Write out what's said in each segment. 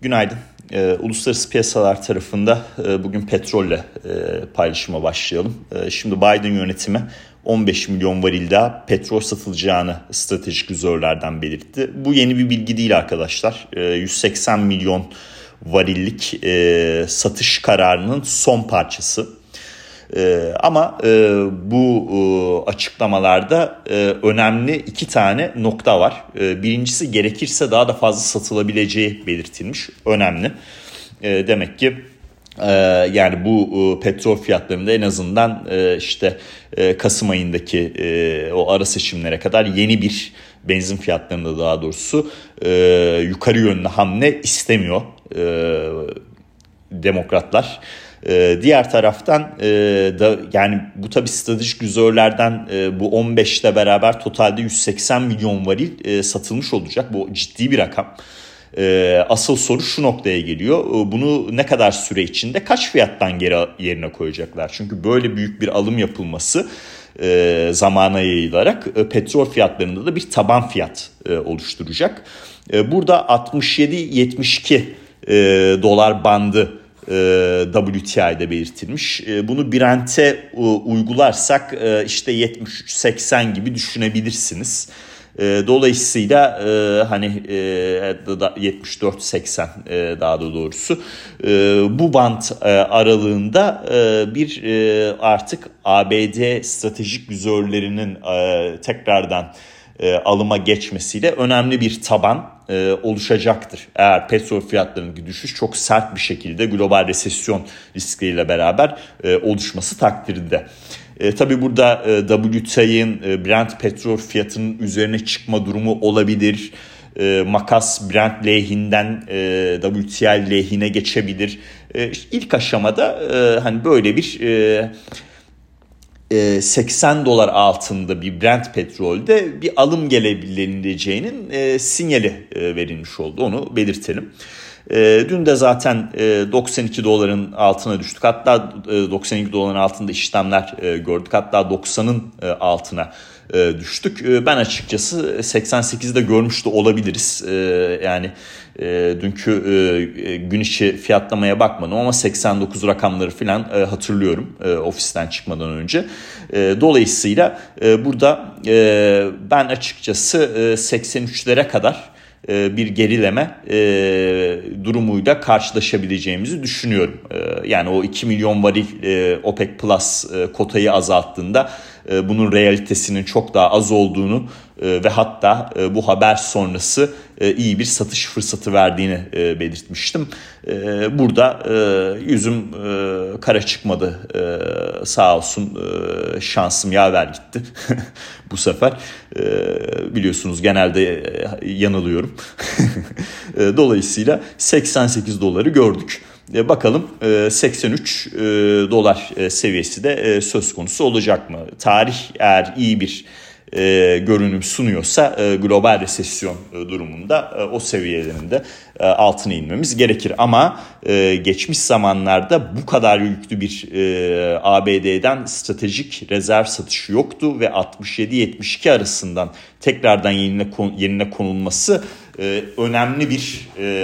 Günaydın. Uluslararası piyasalar tarafında bugün petrolle paylaşıma başlayalım. Şimdi Biden yönetimi 15 milyon varil daha petrol satılacağını stratejik üzerlerden belirtti. Bu yeni bir bilgi değil arkadaşlar. 180 milyon varillik satış kararının son parçası. Ama bu açıklamalarda önemli iki tane nokta var. Birincisi gerekirse daha da fazla satılabileceği belirtilmiş. Önemli. Demek ki yani bu petrol fiyatlarında en azından işte Kasım ayındaki o ara seçimlere kadar yeni bir benzin fiyatlarında daha doğrusu yukarı yönlü hamle istemiyor Demokratlar. Diğer taraftan da yani bu tabii stratejik güzörlerden bu 15'le beraber totalde 180 milyon varil satılmış olacak. Bu ciddi bir rakam. Asıl soru şu noktaya geliyor. Bunu ne kadar süre içinde kaç fiyattan geri yerine koyacaklar? Çünkü böyle büyük bir alım yapılması zamana yayılarak petrol fiyatlarında da bir taban fiyat oluşturacak. Burada 67-72 dolar bandı WTI'de belirtilmiş. Bunu Brent'e uygularsak işte 73-80 gibi düşünebilirsiniz. Dolayısıyla hani 74-80 daha da doğrusu bu bant aralığında bir artık ABD stratejik güzörlerinin tekrardan alıma geçmesiyle önemli bir taban oluşacaktır. Eğer petrol fiyatlarının düşüş çok sert bir şekilde global resesyon riskiyle beraber oluşması takdirde. Tabii burada WTI'nin Brent petrol fiyatının üzerine çıkma durumu olabilir. Makas Brent lehinden WTI lehine geçebilir. İlk aşamada hani böyle bir 80 dolar altında bir Brent petrolde bir alım gelebileceğinin sinyali verilmiş oldu. Onu belirtelim. Dün de zaten 92 doların altına düştük. Hatta 92 doların altında işlemler gördük. Hatta 90'ın altına düştük. Ben açıkçası 88'de görmüş de olabiliriz. Yani dünkü gün içi fiyatlamaya bakmadım ama 89 rakamları falan hatırlıyorum ofisten çıkmadan önce. Dolayısıyla burada ben açıkçası 83'lere kadar bir gerileme durumuyla karşılaşabileceğimizi düşünüyorum. Yani o 2 milyon varil OPEC Plus kotayı azalttığında bunun realitesinin çok daha az olduğunu ve hatta bu haber sonrası iyi bir satış fırsatı verdiğini belirtmiştim. Burada yüzüm kara çıkmadı. Sağ olsun şansım yaver gitti bu sefer. Biliyorsunuz genelde yanılıyorum. Dolayısıyla 88 doları gördük. Bakalım 83 dolar seviyesi de söz konusu olacak mı? Tarih eğer iyi bir görünüm sunuyorsa global resesyon durumunda o seviyelerin de altına inmemiz gerekir. Ama geçmiş zamanlarda bu kadar yüklü bir ABD'den stratejik rezerv satışı yoktu ve 67-72 arasından tekrardan yerine konulması önemli bir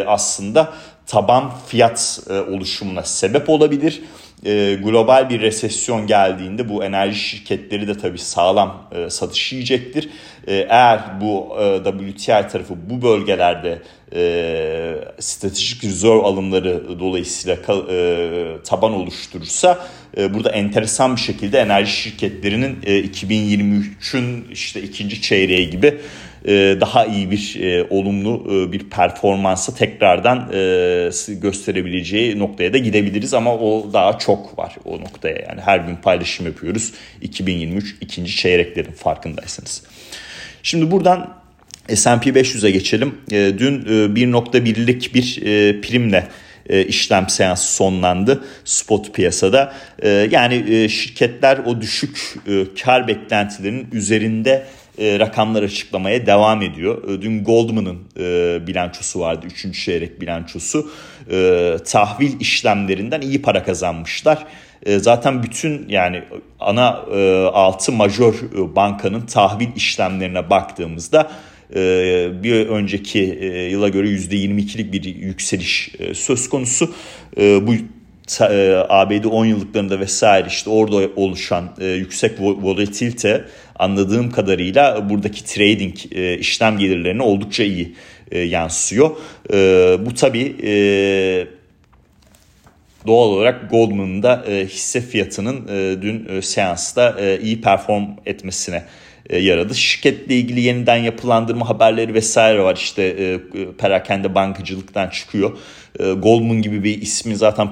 aslında taban fiyat oluşumuna sebep olabilir. Global bir resesyon geldiğinde bu enerji şirketleri de tabii sağlam satış yiyecektir. Eğer bu WTI tarafı bu bölgelerde stratejik rezerv alımları dolayısıyla taban oluşturursa burada enteresan bir şekilde enerji şirketlerinin 2023'ün işte ikinci çeyreği gibi daha iyi bir olumlu bir performansa tekrardan gösterebileceği noktaya da gidebiliriz ama o daha çok var o noktaya. Yani her gün paylaşım yapıyoruz 2023 ikinci çeyreklerin farkındaysanız. Şimdi buradan S&P 500'e geçelim. Dün 1.1'lik bir primle işlem seansı sonlandı spot piyasada. Yani şirketler o düşük kar beklentilerinin üzerinde rakamlar açıklamaya devam ediyor. Dün Goldman'ın bilançosu vardı. 3. çeyrek bilançosu. Tahvil işlemlerinden iyi para kazanmışlar. Zaten bütün yani ana 6 majör bankanın tahvil işlemlerine baktığımızda bir önceki yıla göre %22'lik bir yükseliş söz konusu. Bu ABD 10 yıllıklarında vesaire işte orada oluşan yüksek volatilite anladığım kadarıyla buradaki trading işlem gelirlerine oldukça iyi yansıyor. Bu tabii doğal olarak Goldman'ın da hisse fiyatının dün seansta iyi perform etmesine yaradı. Şirketle ilgili yeniden yapılandırma haberleri vesaire var. İşte perakende bankacılıktan çıkıyor. Goldman gibi bir ismin zaten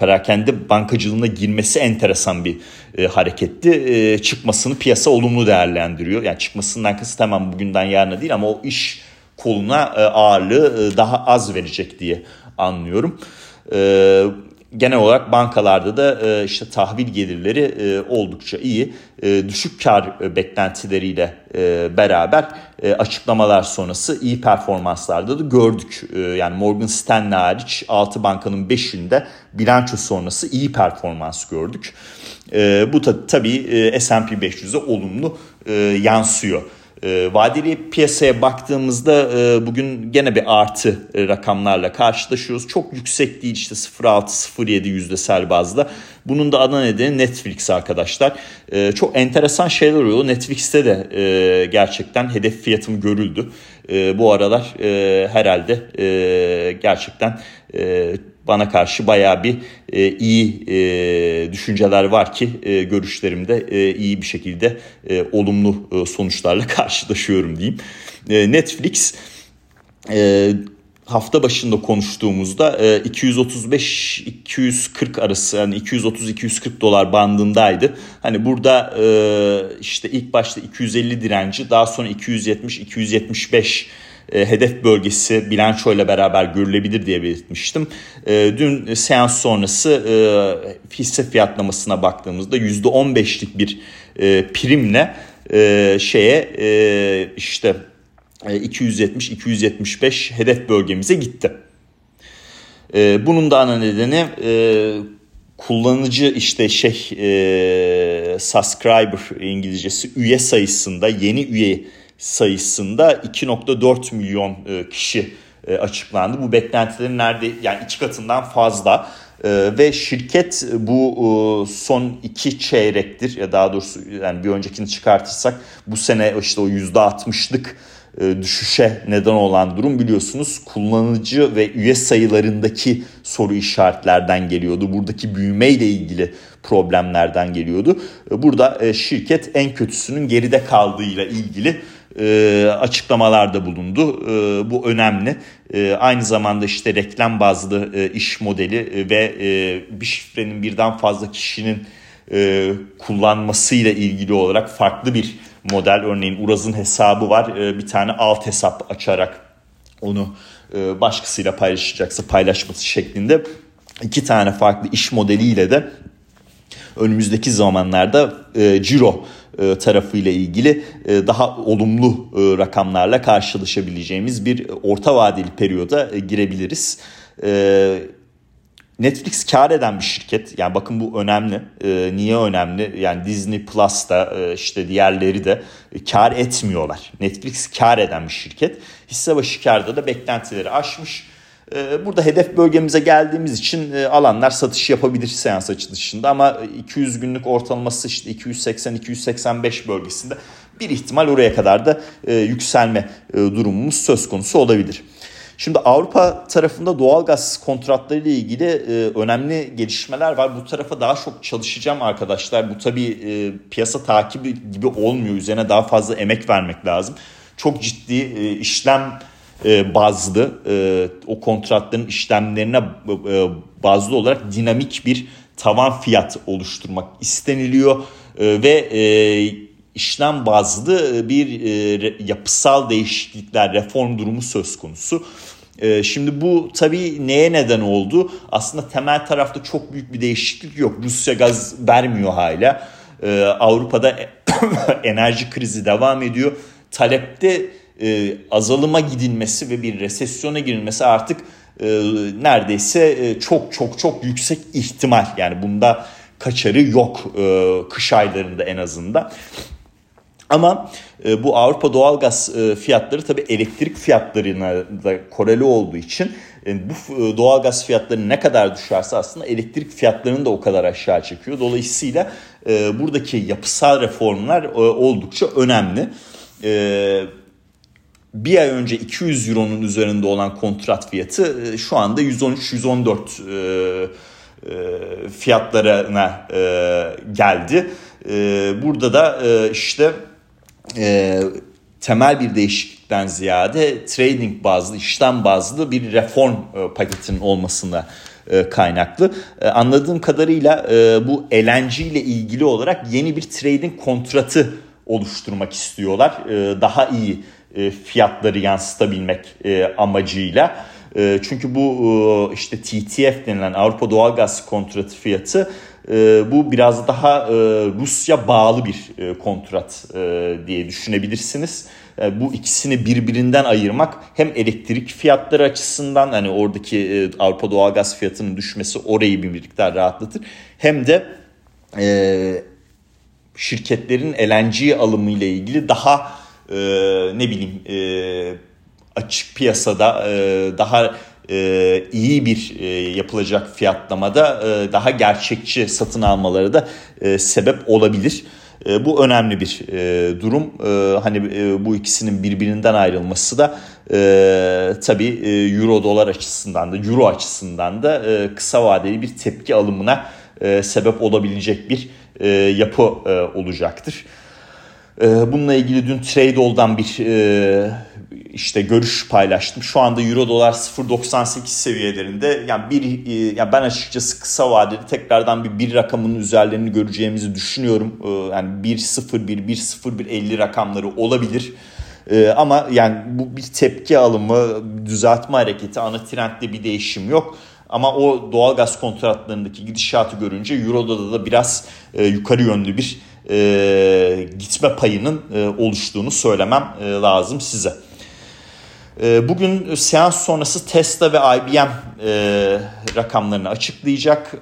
perakende bankacılığına girmesi enteresan bir hareketti. Çıkmasını piyasa olumlu değerlendiriyor. Yani çıkmasından kasıt hemen bugünden yarına değil ama o iş koluna ağırlığı daha az verecek diye anlıyorum. Genel olarak bankalarda da işte tahvil gelirleri oldukça iyi. Düşük kar beklentileriyle beraber açıklamalar sonrası iyi performanslarda da gördük. Yani Morgan Stanley hariç 6 bankanın 5'ünde bilanço sonrası iyi performans gördük. Bu da tabii S&P 500'e olumlu yansıyor. Vadeli piyasaya baktığımızda bugün gene bir artı rakamlarla karşılaşıyoruz. Çok yüksek değil, işte 0.6-0.7 yüzdesel bazda. Bunun da ana nedeni Netflix arkadaşlar. Çok enteresan şeyler oluyor. Netflix'te de gerçekten hedef fiyatım görüldü. Bu aralar herhalde gerçekten bana karşı bayağı bir iyi düşünceler var ki görüşlerimde iyi bir şekilde olumlu sonuçlarla karşılaşıyorum diyeyim. Netflix hafta başında konuştuğumuzda 235-240 arası, yani 230-240 dolar bandındaydı. Hani burada işte ilk başta 250 direnci, daha sonra 270-275 hedef bölgesi bilançoyla beraber görülebilir diye belirtmiştim. Dün seans sonrası hisse fiyatlamasına baktığımızda %15'lik bir primle şeye işte 270-275 hedef bölgemize gitti. Bunun da ana nedeni kullanıcı işte subscriber İngilizcesi üye sayısında, yeni üye sayısında 2.4 milyon kişi açıklandı. Bu beklentilerin yani iki katından fazla ve şirket bu son iki çeyrektir, ya daha doğrusu yani bir öncekini çıkartırsak bu sene işte o %60'lık düşüşe neden olan durum biliyorsunuz kullanıcı ve üye sayılarındaki soru işaretlerden geliyordu. Buradaki büyümeyle ilgili problemlerden geliyordu. Burada şirket en kötüsünün geride kaldığıyla ilgili açıklamalarda bulundu. Bu önemli. Aynı zamanda işte reklam bazlı iş modeli ve bir şifrenin birden fazla kişinin kullanmasıyla ilgili olarak farklı bir model. Örneğin Uraz'ın hesabı var. Bir tane alt hesap açarak onu başkasıyla paylaşacaksa paylaşması şeklinde iki tane farklı iş modeliyle de önümüzdeki zamanlarda ciro tarafıyla ilgili daha olumlu rakamlarla karşılaşabileceğimiz bir orta vadeli periyoda girebiliriz. Netflix kar eden bir şirket. Yani bakın bu önemli. Niye önemli? Yani Disney Plus da işte diğerleri de kar etmiyorlar. Netflix kar eden bir şirket. Hisse başı karda da beklentileri aşmış. Burada hedef bölgemize geldiğimiz için alanlar satış yapabilir seans açılışında ama 200 günlük ortalaması işte 280-285 bölgesinde bir ihtimal oraya kadar da yükselme durumumuz söz konusu olabilir. Şimdi Avrupa tarafında doğalgaz kontratları ile ilgili önemli gelişmeler var. Bu tarafa daha çok çalışacağım arkadaşlar. Bu tabii piyasa takibi gibi olmuyor. Üzerine daha fazla emek vermek lazım. Çok ciddi işlem bazlı, o kontratların işlemlerine bazlı olarak dinamik bir tavan fiyat oluşturmak isteniliyor ve işlem bazlı bir yapısal değişiklikler, reform durumu söz konusu. Şimdi bu tabii neye neden oldu? Aslında temel tarafta çok büyük bir değişiklik yok. Rusya gaz vermiyor hala. Avrupa'da enerji krizi devam ediyor. Talepte azalıma gidilmesi ve bir resesyona girilmesi artık neredeyse çok yüksek ihtimal. Yani bunda kaçarı yok kış aylarında en azından. Ama bu Avrupa doğalgaz fiyatları tabii elektrik fiyatlarına da koreli olduğu için bu doğalgaz fiyatları ne kadar düşerse aslında elektrik fiyatlarını da o kadar aşağı çekiyor. Dolayısıyla buradaki yapısal reformlar oldukça önemli. Bir ay önce 200 euronun üzerinde olan kontrat fiyatı şu anda 113-114 fiyatlarına geldi. Burada da işte temel bir değişiklikten ziyade trading bazlı, işlem bazlı bir reform paketinin olmasına kaynaklı. Anladığım kadarıyla bu LNG ile ilgili olarak yeni bir trading kontratı oluşturmak istiyorlar. Daha iyi fiyatları yansıtabilmek amacıyla. Çünkü bu işte TTF denilen Avrupa doğalgaz kontratı fiyatı bu biraz daha Rusya bağlı bir kontrat diye düşünebilirsiniz. Bu ikisini birbirinden ayırmak hem elektrik fiyatları açısından hani oradaki Avrupa doğalgaz fiyatının düşmesi orayı bir miktar rahatlatır. Hem de şirketlerin LNG alımı ile ilgili daha ne bileyim açık piyasada daha iyi bir yapılacak fiyatlamada daha gerçekçi satın almaları da sebep olabilir. Bu önemli bir durum. Hani bu ikisinin birbirinden ayrılması da tabii euro dolar açısından da euro açısından da kısa vadeli bir tepki alımına sebep olabilecek bir yapı olacaktır. Bununla ilgili dün Tradeall'dan bir işte görüş paylaştım. Şu anda euro dolar 0.98 seviyelerinde. Yani ben açıkçası kısa vadeli tekrardan bir rakamın üzerlerini göreceğimizi düşünüyorum. Yani 1.01, 1.01.50 rakamları olabilir. Ama yani bu bir tepki alımı, düzeltme hareketi, ana trendde bir değişim yok. Ama o doğalgaz kontratlarındaki gidişatı görünce euroda da biraz yukarı yönlü bir gitme payının oluştuğunu söylemem lazım size. Bugün seans sonrası Tesla ve IBM rakamlarını açıklayacak.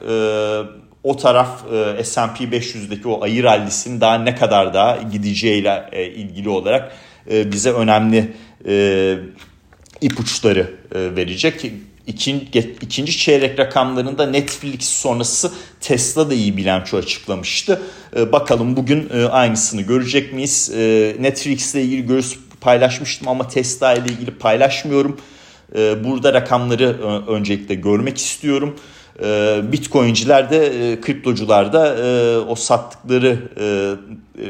O taraf S&P 500'deki o ayı rallisinin daha ne kadar daha gideceğiyle ilgili olarak bize önemli ipuçları verecek. İkinci çeyrek rakamlarında Netflix sonrası Tesla da iyi bilanço açıklamıştı. Bakalım bugün aynısını görecek miyiz? Netflix ile ilgili görüş paylaşmıştım ama Tesla ile ilgili paylaşmıyorum. Burada rakamları öncelikle görmek istiyorum. Bitcoin'ciler de kriptocular da o sattıkları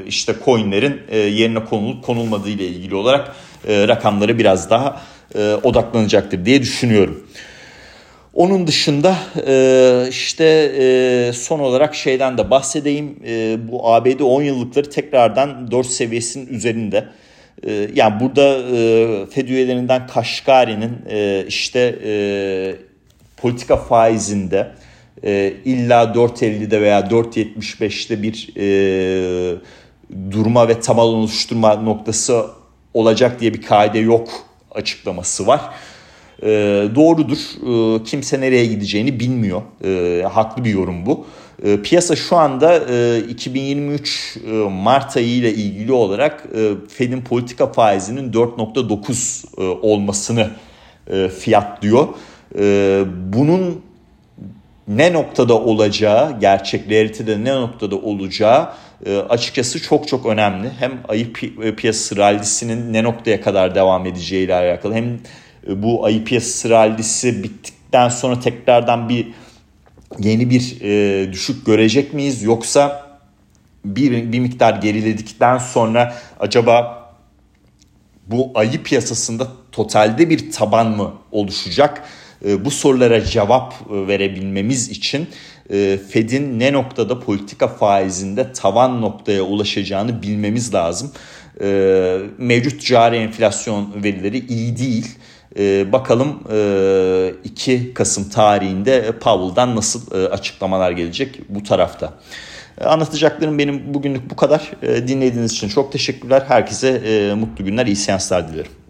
işte coinlerin yerine konulup konulmadığı ile ilgili olarak rakamları biraz daha odaklanacaktır diye düşünüyorum. Onun dışında işte son olarak şeyden de bahsedeyim. Bu ABD 10 yıllıkları tekrardan 4 seviyesinin üzerinde. Yani burada Fed üyelerinden Kaşgari'nin işte politika faizinde illa 4.50'de veya 4.75'te bir durma ve taban oluşturma noktası olacak diye bir kaide yok açıklaması var. Doğrudur. Kimse nereye gideceğini bilmiyor. Haklı bir yorum bu. Piyasa şu anda 2023 Mart ayı ile ilgili olarak Fed'in politika faizinin 4.9 olmasını fiyatlıyor. Bunun ne noktada olacağı, gerçek realitede ne noktada olacağı açıkçası çok çok önemli. Hem ayı piyasası rallisinin ne noktaya kadar devam edeceğiyle alakalı hem bu ayı piyasası rallisi bittikten sonra tekrardan bir yeni bir düşük görecek miyiz? Yoksa bir miktar geriledikten sonra acaba bu ayı piyasasında totalde bir taban mı oluşacak? Bu sorulara cevap verebilmemiz için Fed'in ne noktada politika faizinde tavan noktaya ulaşacağını bilmemiz lazım. Mevcut cari enflasyon verileri iyi değil. Bakalım 2 Kasım tarihinde Powell'dan nasıl açıklamalar gelecek bu tarafta. Anlatacaklarım benim bugünlük bu kadar. Dinlediğiniz için çok teşekkürler. Herkese mutlu günler, iyi seanslar dilerim.